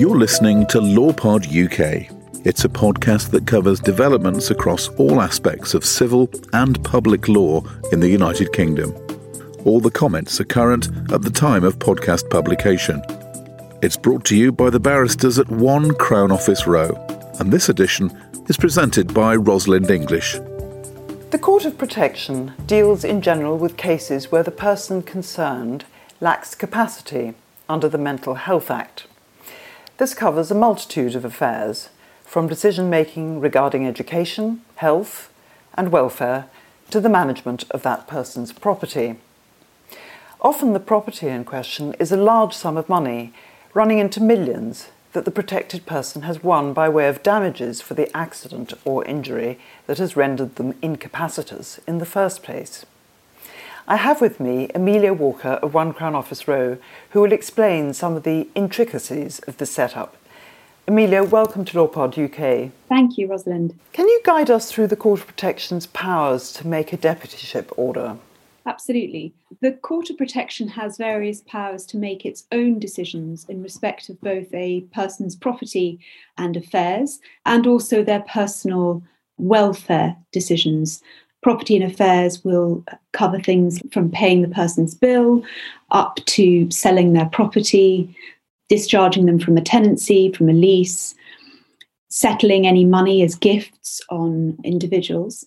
You're listening to LawPod UK. It's a podcast that covers developments across all aspects of civil and public law in the United Kingdom. All the comments are current at the time of podcast publication. It's brought to you by the barristers at One Crown Office Row, and this edition is presented by Rosalind English. The Court of Protection deals in general with cases where the person concerned lacks capacity under the Mental Health Act. This covers a multitude of affairs, from decision-making regarding education, health and welfare to the management of that person's property. Often the property in question is a large sum of money, running into millions, that the protected person has won by way of damages for the accident or injury that has rendered them incapacitors in the first place. I have with me Amelia Walker of One Crown Office Row, who will explain some of the intricacies of the setup. Amelia, welcome to LawPod UK. Thank you, Rosalind. Can you guide us through the Court of Protection's powers to make a deputyship order? Absolutely. The Court of Protection has various powers to make its own decisions in respect of both a person's property and affairs, and also their personal welfare decisions. Property and affairs will cover things from paying the person's bill up to selling their property, discharging them from a tenancy, from a lease, settling any money as gifts on individuals.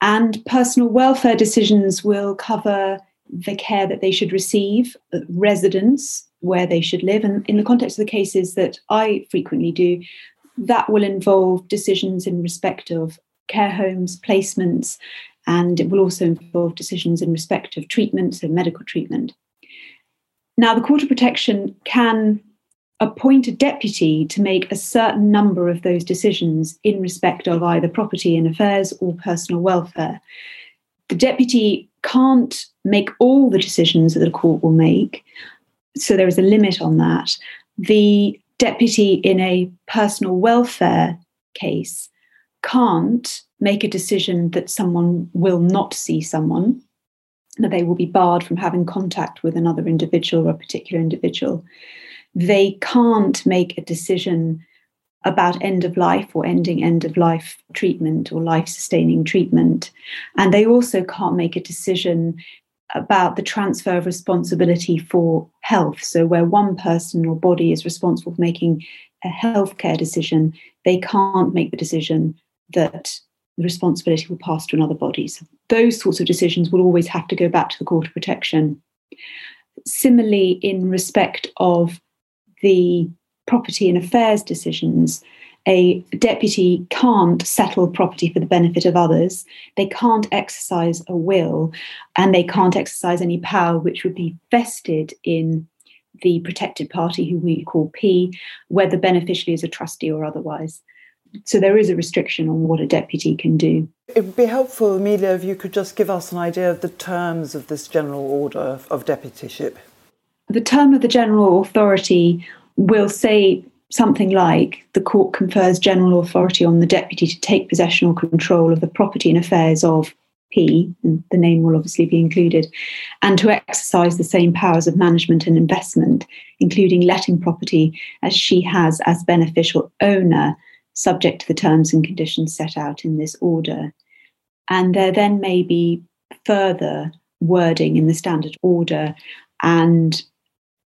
And personal welfare decisions will cover the care that they should receive, residence, where they should live. And in the context of the cases that I frequently do, that will involve decisions in respect of care homes, placements, and it will also involve decisions in respect of treatment, so medical treatment. Now, the Court of Protection can appoint a deputy to make a certain number of those decisions in respect of either property and affairs or personal welfare. The deputy can't make all the decisions that the court will make, so there is a limit on that. The deputy in a personal welfare case can't make a decision that someone will not see someone, that they will be barred from having contact with another individual or a particular individual. They can't make a decision about end of life or ending end of life treatment or life-sustaining treatment. And they also can't make a decision about the transfer of responsibility for health. So where one person or body is responsible for making a healthcare decision, they can't make the decision that the responsibility will pass to another body. So those sorts of decisions will always have to go back to the Court of Protection. Similarly, in respect of the property and affairs decisions, a deputy can't settle property for the benefit of others, they can't exercise a will, and they can't exercise any power which would be vested in the protected party, who we call P, whether beneficiary is a trustee or otherwise. So there is a restriction on what a deputy can do. It would be helpful, Amelia, if you could just give us an idea of the terms of this general order of deputyship. The term of the general authority will say something like, the court confers general authority on the deputy to take possession or control of the property and affairs of P, and the name will obviously be included, and to exercise the same powers of management and investment, including letting property as she has as beneficial owner, subject to the terms and conditions set out in this order. And there then may be further wording in the standard order, and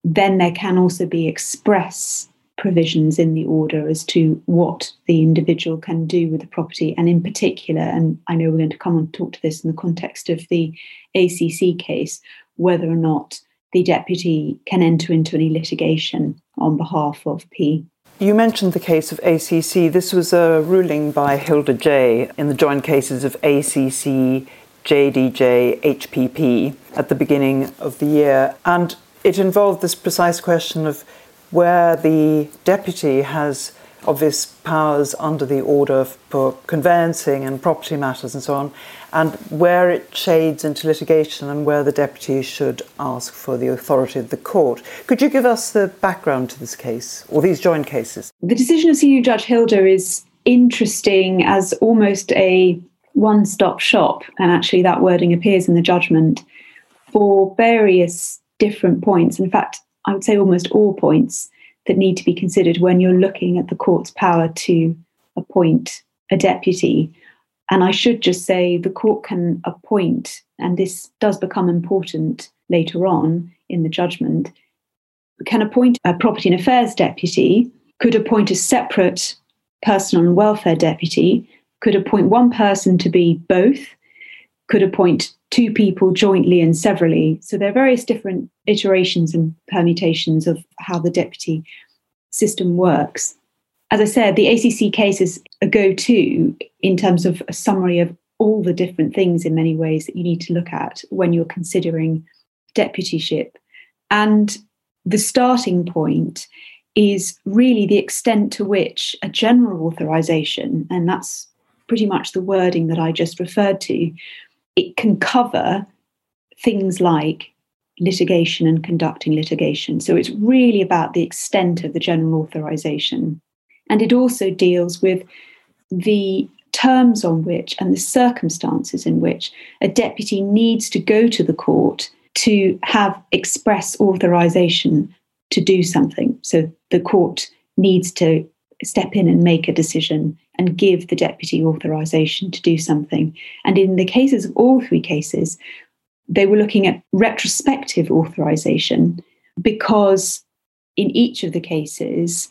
then there can also be express provisions in the order as to what the individual can do with the property. And in particular, and I know we're going to come and talk to this in the context of the ACC case, whether or not the deputy can enter into any litigation on behalf of P. You mentioned the case of ACC. This was a ruling by Hilder J in the joint cases of ACC, JDJ, HPP at the beginning of the year. And it involved this precise question of where the deputy has obvious powers under the order for conveyancing and property matters and so on, and where it shades into litigation and where the deputy should ask for the authority of the court. Could you give us the background to this case, or these joint cases? The decision of Senior Judge Hilder is interesting as almost a one-stop shop, and actually that wording appears in the judgment, for various different points. In fact, I would say almost all points that need to be considered when you're looking at the court's power to appoint a deputy. And I should just say the court can appoint, and this does become important later on in the judgment, can appoint a property and affairs deputy, could appoint a separate personal and welfare deputy, could appoint one person to be both, could appoint two people jointly and severally. So there are various different iterations and permutations of how the deputy system works. As I said, the ACC case is a go-to in terms of a summary of all the different things in many ways that you need to look at when you're considering deputyship. And the starting point is really the extent to which a general authorization, and that's pretty much the wording that I just referred to, it can cover things like litigation and conducting litigation. So it's really about the extent of the general authorization. And it also deals with the terms on which and the circumstances in which a deputy needs to go to the court to have express authorization to do something. So the court needs to step in and make a decision and give the deputy authorization to do something. And in the cases of all three cases, they were looking at retrospective authorization, because in each of the cases,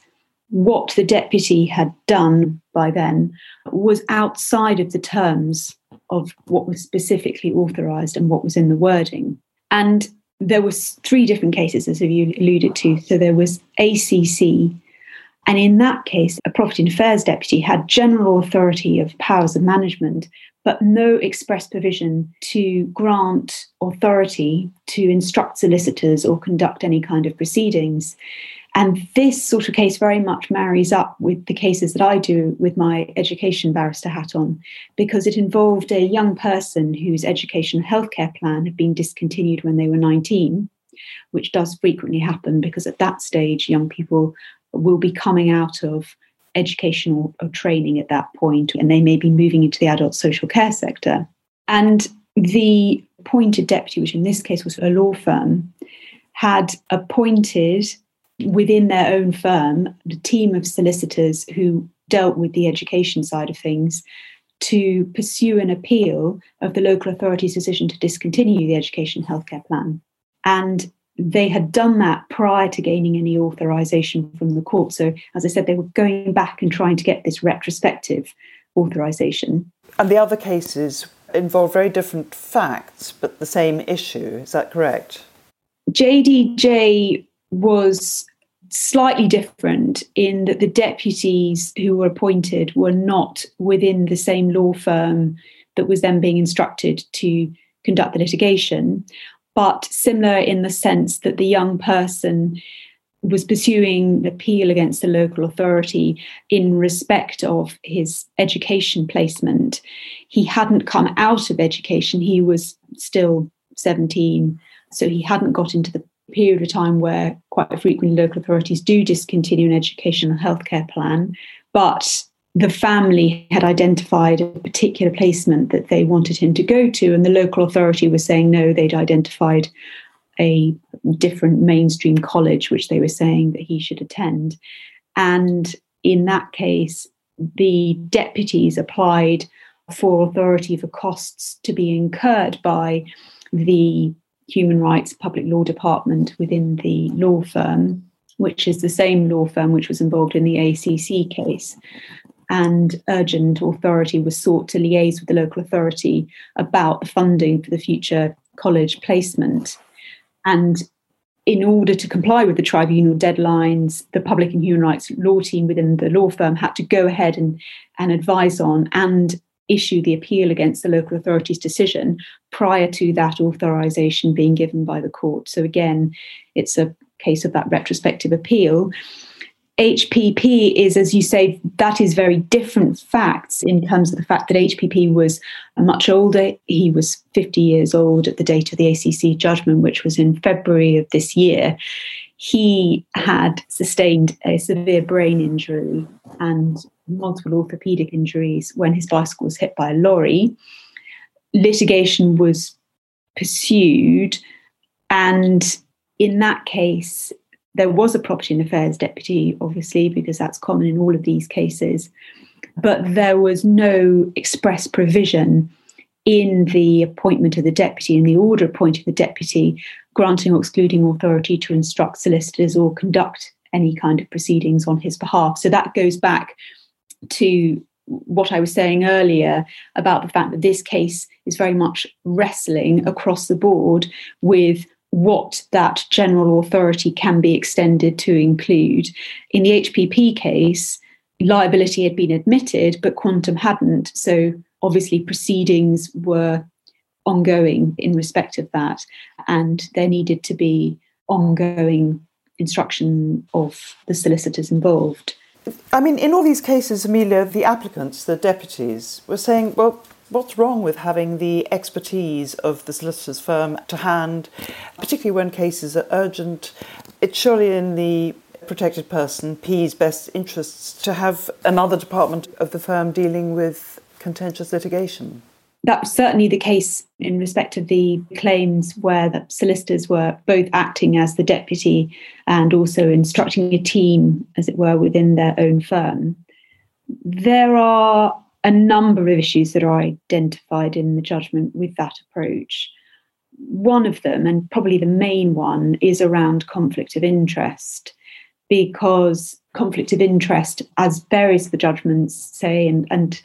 what the deputy had done by then was outside of the terms of what was specifically authorized and what was in the wording. And there was three different cases, as you alluded to. So there was ACC, and in that case, a property and affairs deputy had general authority of powers of management, but no express provision to grant authority to instruct solicitors or conduct any kind of proceedings. And this sort of case very much marries up with the cases that I do with my education barrister hat on, because it involved a young person whose education and healthcare plan had been discontinued when they were 19, which does frequently happen, because at that stage, young people will be coming out of education or training at that point, and they may be moving into the adult social care sector. And the appointed deputy, which in this case was a law firm, had appointed within their own firm, the team of solicitors who dealt with the education side of things to pursue an appeal of the local authority's decision to discontinue the education healthcare plan. And they had done that prior to gaining any authorization from the court. So, as I said, they were going back and trying to get this retrospective authorization. And the other cases involve very different facts, but the same issue. Is that correct? JDJ was slightly different in that the deputies who were appointed were not within the same law firm that was then being instructed to conduct the litigation, but similar in the sense that the young person was pursuing an appeal against the local authority in respect of his education placement. He hadn't come out of education. He was still 17, so he hadn't got into the period of time where quite frequently local authorities do discontinue an educational healthcare plan, but the family had identified a particular placement that they wanted him to go to, and the local authority was saying no, they'd identified a different mainstream college which they were saying that he should attend. And in that case, the deputies applied for authority for costs to be incurred by the Human Rights Public Law Department within the law firm, which is the same law firm which was involved in the ACC case. And urgent authority was sought to liaise with the local authority about the funding for the future college placement. And in order to comply with the tribunal deadlines, the public and human rights law team within the law firm had to go ahead and advise on and issue the appeal against the local authority's decision prior to that authorisation being given by the court. So again, it's a case of that retrospective appeal. HPP is, as you say, that is very different facts in terms of the fact that HPP was much older. He was 50 years old at the date of the ACC judgment, which was in February of this year. He had sustained a severe brain injury and multiple orthopedic injuries when his bicycle was hit by a lorry. Litigation was pursued, and in that case, There was a property and affairs deputy, obviously, because that's common in all of these cases. But there was no express provision in the appointment of the deputy, in the order appointing the deputy, granting or excluding authority to instruct solicitors or conduct any kind of proceedings on his behalf. So that goes back to what I was saying earlier about the fact that this case is very much wrestling across the board with what that general authority can be extended to include. In the HPP case, liability had been admitted, but quantum hadn't. So obviously proceedings were ongoing in respect of that, and there needed to be ongoing instruction of the solicitors involved. I mean, in all these cases, Amelia, the applicants, the deputies, were saying, well, what's wrong with having the expertise of the solicitor's firm to hand, particularly when cases are urgent? It's surely in the protected person, P's best interests to have another department of the firm dealing with contentious litigation. That was certainly the case in respect of the claims where the solicitors were both acting as the deputy and also instructing a team, as it were, within their own firm. There are a number of issues that are identified in the judgment with that approach. One of them, and probably the main one, is around conflict of interest, because conflict of interest, as various of the judgments say, and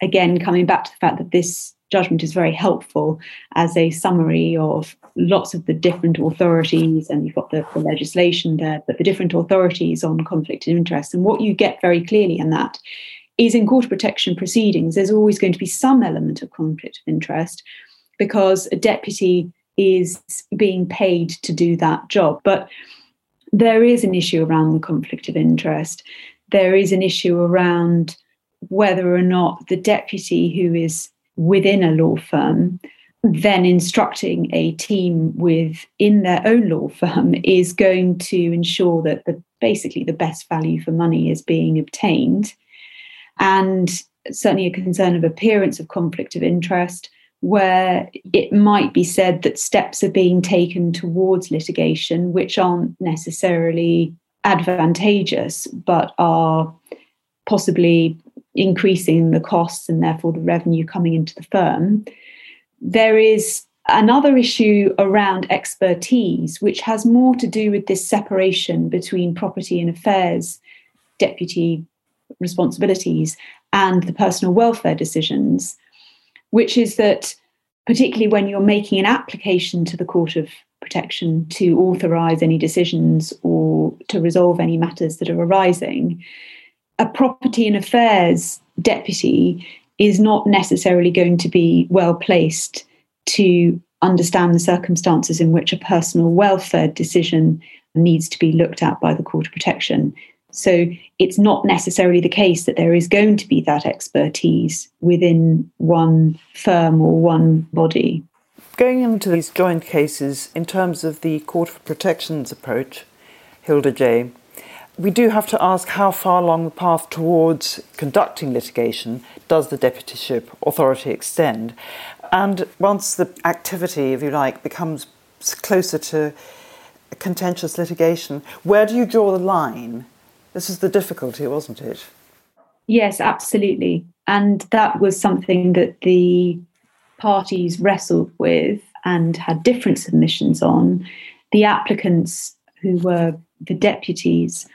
again, coming back to the fact that this judgment is very helpful as a summary of lots of the different authorities, and you've got the legislation there, but the different authorities on conflict of interest. And what you get very clearly in that is, in court of protection proceedings, there's always going to be some element of conflict of interest because a deputy is being paid to do that job. But there is an issue around the conflict of interest. There is an issue around whether or not the deputy who is within a law firm then instructing a team within their own law firm is going to ensure that basically the best value for money is being obtained. And certainly a concern of appearance of conflict of interest, where it might be said that steps are being taken towards litigation which aren't necessarily advantageous, but are possibly increasing the costs and therefore the revenue coming into the firm. There is another issue around expertise, which has more to do with this separation between property and affairs deputy responsibilities and the personal welfare decisions, which is that particularly when you're making an application to the Court of Protection to authorise any decisions or to resolve any matters that are arising, a property and affairs deputy is not necessarily going to be well placed to understand the circumstances in which a personal welfare decision needs to be looked at by the Court of Protection. So it's not necessarily the case that there is going to be that expertise within one firm or one body. Going into these joint cases, in terms of the Court of Protection's approach, Hilder J, we do have to ask how far along the path towards conducting litigation does the deputyship authority extend? And once the activity, if you like, becomes closer to contentious litigation, where do you draw the line? This is the difficulty, wasn't it? Yes, absolutely. And that was something that the parties wrestled with and had different submissions on. The applicants, who were the deputies,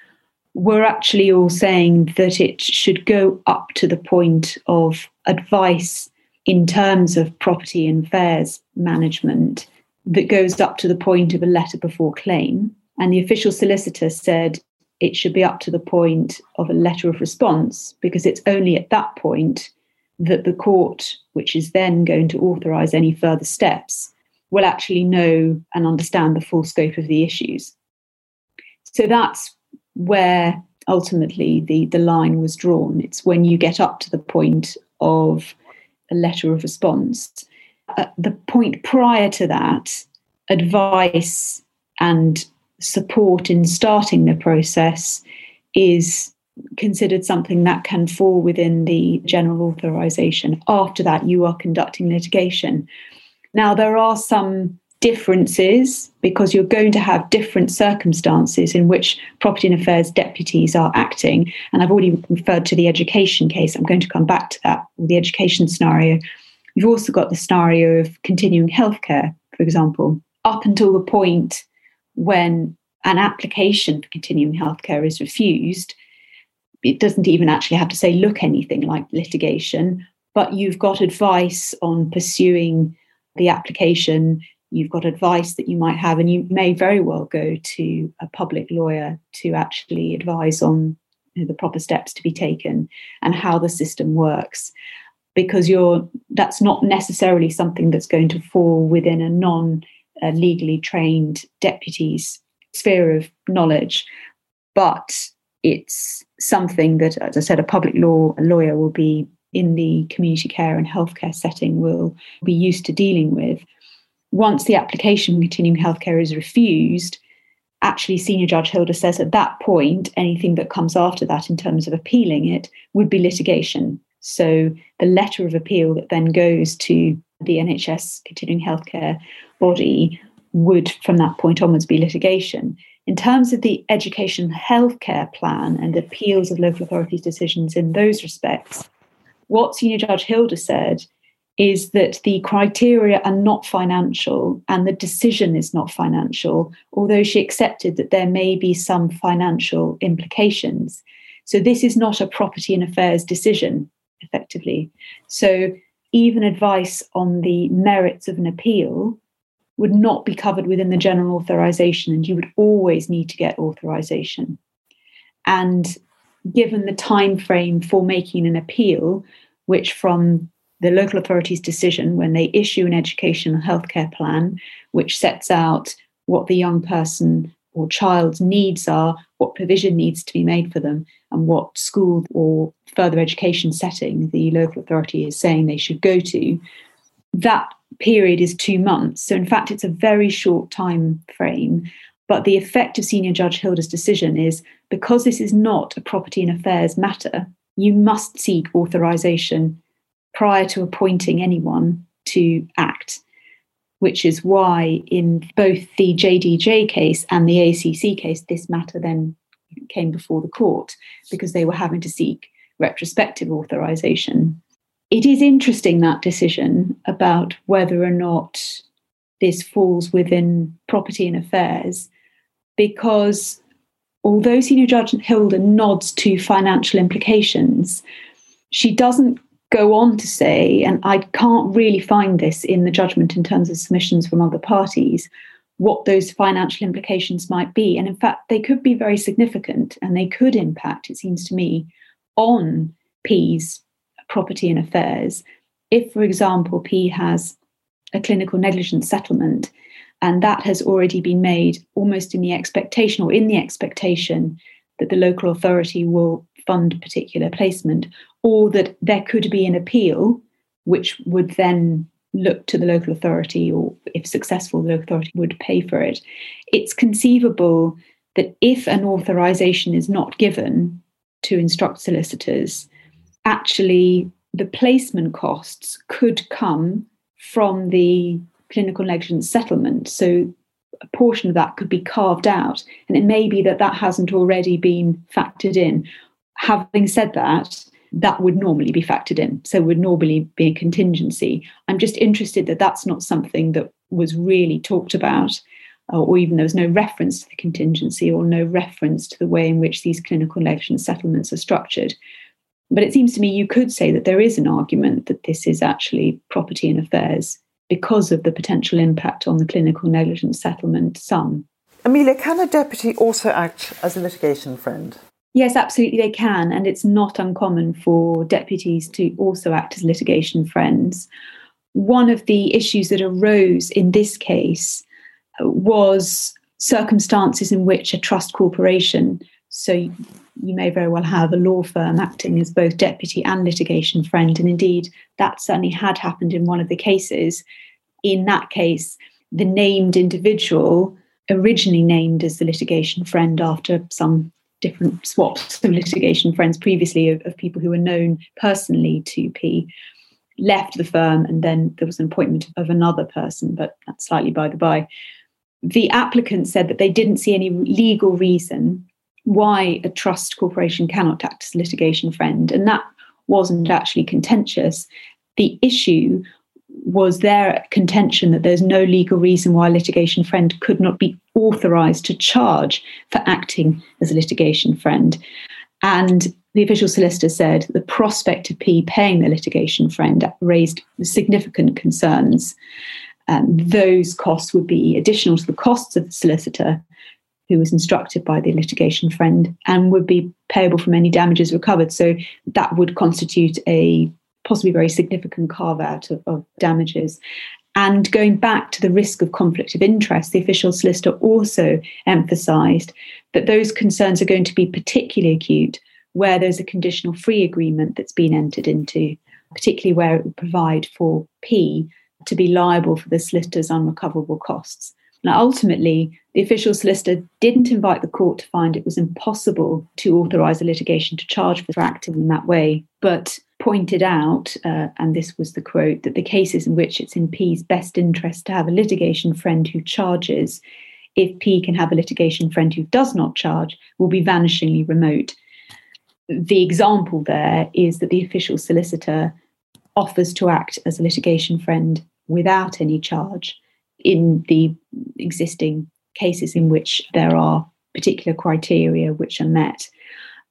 were actually all saying that it should go up to the point of advice in terms of property and affairs management that goes up to the point of a letter before claim. And the official solicitor said, it should be up to the point of a letter of response, because it's only at that point that the court, which is then going to authorise any further steps, will actually know and understand the full scope of the issues. So that's where ultimately the line was drawn. It's when you get up to the point of a letter of response. At the point prior to that, advice and support in starting the process is considered something that can fall within the general authorisation. After that, you are conducting litigation. Now, there are some differences because you're going to have different circumstances in which property and affairs deputies are acting. And I've already referred to the education case. I'm going to come back to that, or the education scenario. You've also got the scenario of continuing healthcare, for example, up until the point when an application for continuing healthcare is refused. It doesn't even actually have to say look anything like litigation, but you've got advice on pursuing the application. You've got advice that you might have, and you may very well go to a public lawyer to actually advise on the proper steps to be taken and how the system works, because that's not necessarily something that's going to fall within a non-legally trained deputy's sphere of knowledge. But it's something that, as I said, a lawyer will be in the community care and healthcare setting will be used to dealing with. Once the application for continuing healthcare is refused, actually Senior Judge Hilder says at that point, anything that comes after that in terms of appealing it would be litigation. So the letter of appeal that then goes to the NHS continuing healthcare body would from that point onwards be litigation. In terms of the education healthcare plan and appeals of local authorities' decisions in those respects, what Senior Judge Hilder said is that the criteria are not financial and the decision is not financial, although she accepted that there may be some financial implications. So this is not a property and affairs decision, effectively. So even advice on the merits of an appeal would not be covered within the general authorisation, and you would always need to get authorisation. And given the time frame for making an appeal, which from the local authority's decision, when they issue an educational healthcare plan, which sets out what the young person or child's needs are, what provision needs to be made for them, and what school or further education setting the local authority is saying they should go to, that period is 2 months. So in fact, it's a very short time frame. But the effect of Senior Judge Hilder's decision is, because this is not a property and affairs matter, you must seek authorisation prior to appointing anyone to act, which is why in both the JDJ case and the ACC case, this matter then came before the court because they were having to seek retrospective authorisation. It is interesting, that decision, about whether or not this falls within property and affairs, because although Senior Judge Hilder nods to financial implications, she doesn't go on to say, and I can't really find this in the judgment in terms of submissions from other parties, what those financial implications might be. And in fact, they could be very significant and they could impact, it seems to me, on P's property and affairs. If, for example, P has a clinical negligence settlement, and that has already been made almost in the expectation that the local authority will fund particular placement, or that there could be an appeal, which would then look to the local authority, or if successful, the local authority would pay for it. It's conceivable that if an authorisation is not given to instruct solicitors, actually the placement costs could come from the clinical negligence settlement. So a portion of that could be carved out, and it may be that hasn't already been factored in. Having said that, that would normally be factored in, so would normally be a contingency. I'm just interested that that's not something that was really talked about, or even there was no reference to the contingency or no reference to the way in which these clinical negligence settlements are structured. But it seems to me you could say that there is an argument that this is actually property and affairs because of the potential impact on the clinical negligence settlement sum. Amelia, can a deputy also act as a litigation friend? Yes, absolutely they can. And it's not uncommon for deputies to also act as litigation friends. One of the issues that arose in this case was circumstances in which a trust corporation, so you may very well have a law firm acting as both deputy and litigation friend. And indeed, that certainly had happened in one of the cases. In that case, the named individual, originally named as the litigation friend after some different swaps of litigation friends previously of people who were known personally to P, left the firm, and then there was an appointment of another person, but that's slightly by the by. The applicant said that they didn't see any legal reason why a trust corporation cannot act as a litigation friend, and that wasn't actually contentious. The issue was their contention that there's no legal reason why a litigation friend could not be authorised to charge for acting as a litigation friend. And the official solicitor said the prospect of P paying their litigation friend raised significant concerns. Those costs would be additional to the costs of the solicitor who was instructed by the litigation friend and would be payable from any damages recovered. So that would constitute a possibly very significant carve-out of damages. And going back to the risk of conflict of interest, the official solicitor also emphasised that those concerns are going to be particularly acute where there's a conditional free agreement that's been entered into, particularly where it would provide for P to be liable for the solicitor's unrecoverable costs. Now, ultimately, the official solicitor didn't invite the court to find it was impossible to authorise a litigation to charge for acting in that way, but pointed out, and this was the quote, that the cases in which it's in P's best interest to have a litigation friend who charges, if P can have a litigation friend who does not charge, will be vanishingly remote. The example there is that the official solicitor offers to act as a litigation friend without any charge in the existing cases in which there are particular criteria which are met.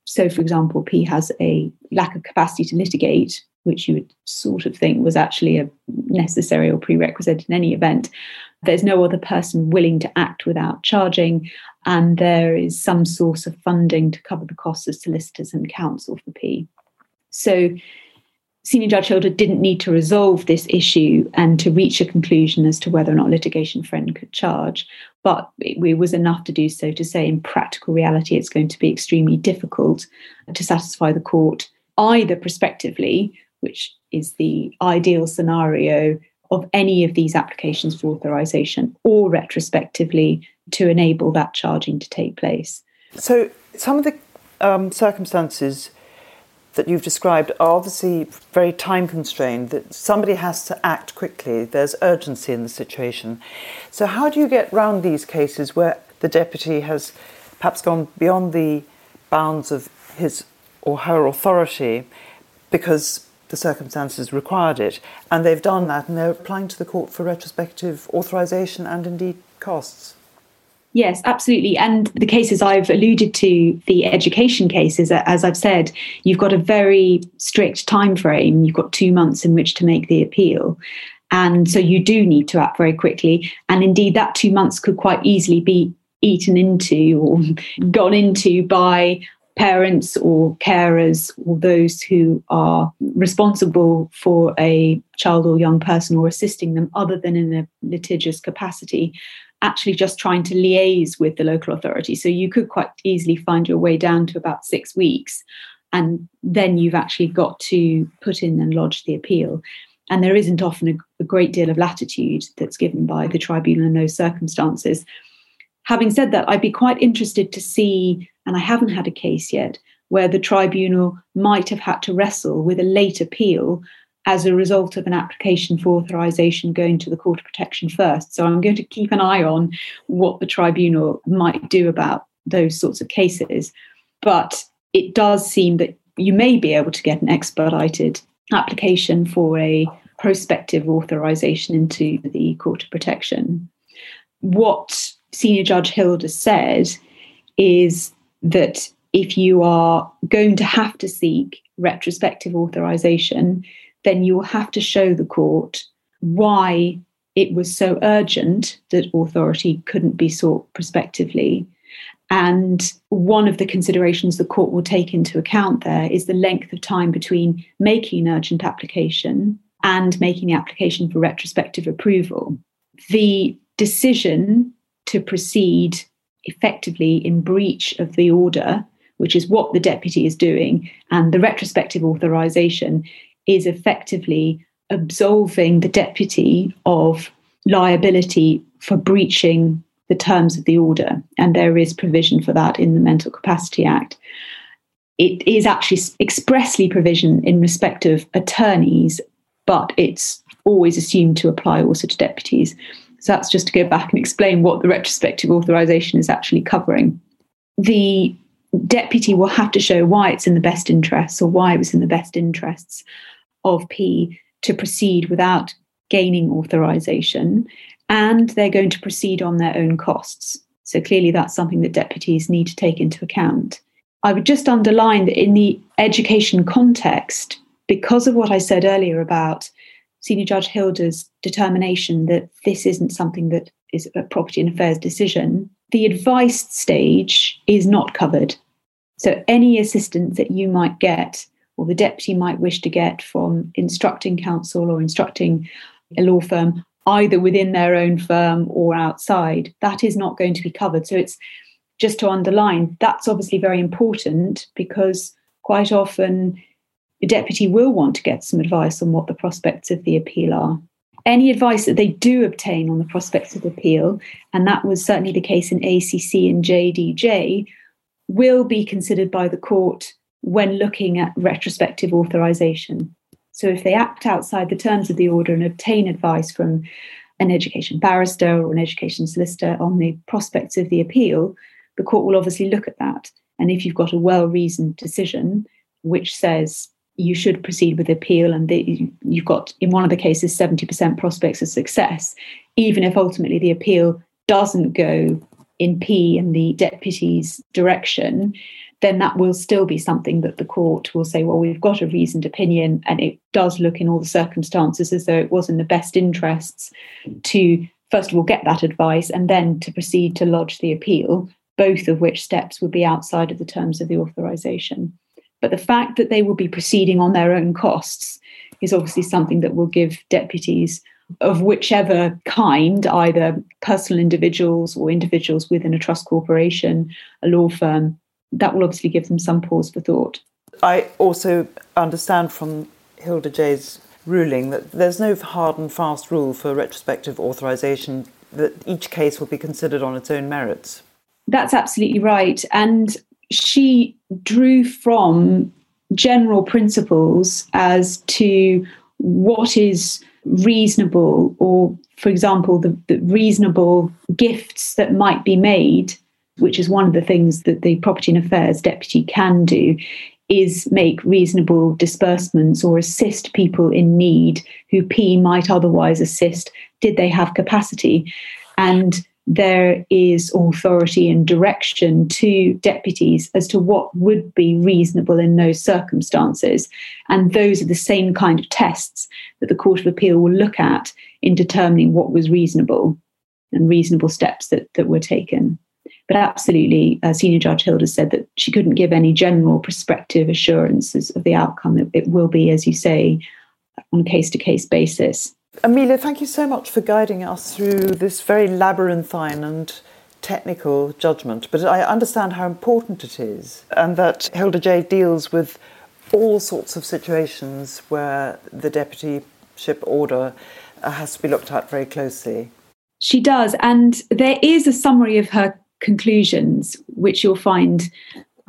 So, for example, P has a lack of capacity to litigate, which you would sort of think was actually a necessary or prerequisite in any event. There's no other person willing to act without charging, and there is some source of funding to cover the costs of solicitors and counsel for P. So Senior Judge Hilder didn't need to resolve this issue and to reach a conclusion as to whether or not litigation friend could charge, but it was enough to do so to say in practical reality it's going to be extremely difficult to satisfy the court, either prospectively, which is the ideal scenario of any of these applications for authorisation, or retrospectively to enable that charging to take place. So some of the circumstances that you've described are obviously very time constrained, that somebody has to act quickly, there's urgency in the situation. So how do you get round these cases where the deputy has perhaps gone beyond the bounds of his or her authority because the circumstances required it, and they've done that and they're applying to the court for retrospective authorisation and indeed costs? Yes, absolutely. And the cases I've alluded to, the education cases, as I've said, you've got a very strict time frame. You've got 2 months in which to make the appeal. And so you do need to act very quickly. And indeed, that 2 months could quite easily be eaten into or gone into by parents or carers or those who are responsible for a child or young person or assisting them other than in a litigious capacity, actually just trying to liaise with the local authority. So you could quite easily find your way down to about 6 weeks, and then you've actually got to put in and lodge the appeal. And there isn't often a great deal of latitude that's given by the tribunal in those circumstances. Having said that, I'd be quite interested to see, and I haven't had a case yet, where the tribunal might have had to wrestle with a late appeal as a result of an application for authorisation going to the Court of Protection first. So I'm going to keep an eye on what the tribunal might do about those sorts of cases. But it does seem that you may be able to get an expedited application for a prospective authorisation into the Court of Protection. What Senior Judge Hilder said is that if you are going to have to seek retrospective authorisation, then you will have to show the court why it was so urgent that authority couldn't be sought prospectively. And one of the considerations the court will take into account there is the length of time between making an urgent application and making the application for retrospective approval. The decision to proceed effectively in breach of the order, which is what the deputy is doing, and the retrospective authorisation is effectively absolving the deputy of liability for breaching the terms of the order. And there is provision for that in the Mental Capacity Act. It is actually expressly provision in respect of attorneys but it's always assumed to apply also to deputies. So that's just to go back and explain what the retrospective authorisation is actually covering. The deputy will have to show why it's in the best interests, or why it was in the best interests of P to proceed without gaining authorisation, and they're going to proceed on their own costs. So clearly that's something that deputies need to take into account. I would just underline that in the education context, because of what I said earlier about Senior Judge Hilder's determination that this isn't something that is a property and affairs decision, the advice stage is not covered. So any assistance that you might get, or the deputy might wish to get, from instructing counsel or instructing a law firm, either within their own firm or outside, that is not going to be covered. So it's just to underline, that's obviously very important, because quite often the deputy will want to get some advice on what the prospects of the appeal are. Any advice that they do obtain on the prospects of the appeal, and that was certainly the case in ACC and JDJ, will be considered by the court when looking at retrospective authorisation. So if they act outside the terms of the order and obtain advice from an education barrister or an education solicitor on the prospects of the appeal, the court will obviously look at that. And if you've got a well-reasoned decision which says you should proceed with the appeal, and you've got, in one of the cases, 70% prospects of success, even if ultimately the appeal doesn't go in P and the deputy's direction, then that will still be something that the court will say, well, we've got a reasoned opinion, and it does look in all the circumstances as though it was in the best interests to, first of all, get that advice and then to proceed to lodge the appeal, both of which steps would be outside of the terms of the authorisation. But the fact that they will be proceeding on their own costs is obviously something that will give deputies of whichever kind, either personal individuals or individuals within a trust corporation, a law firm, that will obviously give them some pause for thought. I also understand from Hilda J's ruling that there's no hard and fast rule for retrospective authorisation, that each case will be considered on its own merits. That's absolutely right. And she drew from general principles as to what is reasonable, or, for example, the reasonable gifts that might be made, which is one of the things that the property and affairs deputy can do, is make reasonable disbursements or assist people in need who P might otherwise assist, did they have capacity. And there is authority and direction to deputies as to what would be reasonable in those circumstances. And those are the same kind of tests that the Court of Appeal will look at in determining what was reasonable and reasonable steps that were taken. But absolutely, Senior Judge Hilder said that she couldn't give any general prospective assurances of the outcome. It will be, as you say, on a case-to-case basis. Amelia, thank you so much for guiding us through this very labyrinthine and technical judgment. But I understand how important it is, and that Hilda J deals with all sorts of situations where the deputyship order has to be looked at very closely. She does. And there is a summary of her conclusions, which you'll find,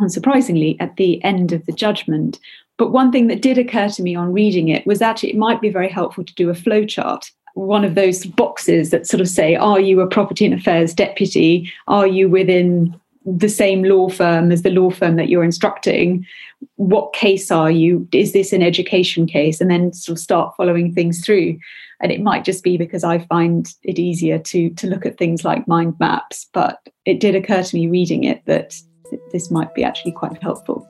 unsurprisingly, at the end of the judgment. But one thing that did occur to me on reading it was actually it might be very helpful to do a flowchart, one of those boxes that sort of say, are you a property and affairs deputy? Are you within the same law firm as the law firm that you're instructing? What case are you? Is this an education case? And then sort of start following things through. And it might just be because I find it easier to look at things like mind maps, but it did occur to me reading it that this might be actually quite helpful.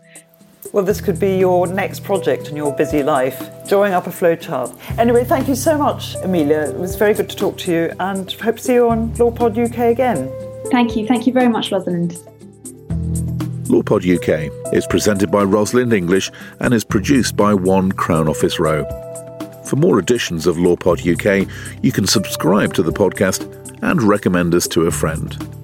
Well, this could be your next project in your busy life, drawing up a flowchart. Anyway, thank you so much, Amelia. It was very good to talk to you, and hope to see you on LawPod UK again. Thank you. Thank you very much, Rosalind. LawPod UK is presented by Rosalind English and is produced by One Crown Office Row. For more editions of LawPod UK, you can subscribe to the podcast and recommend us to a friend.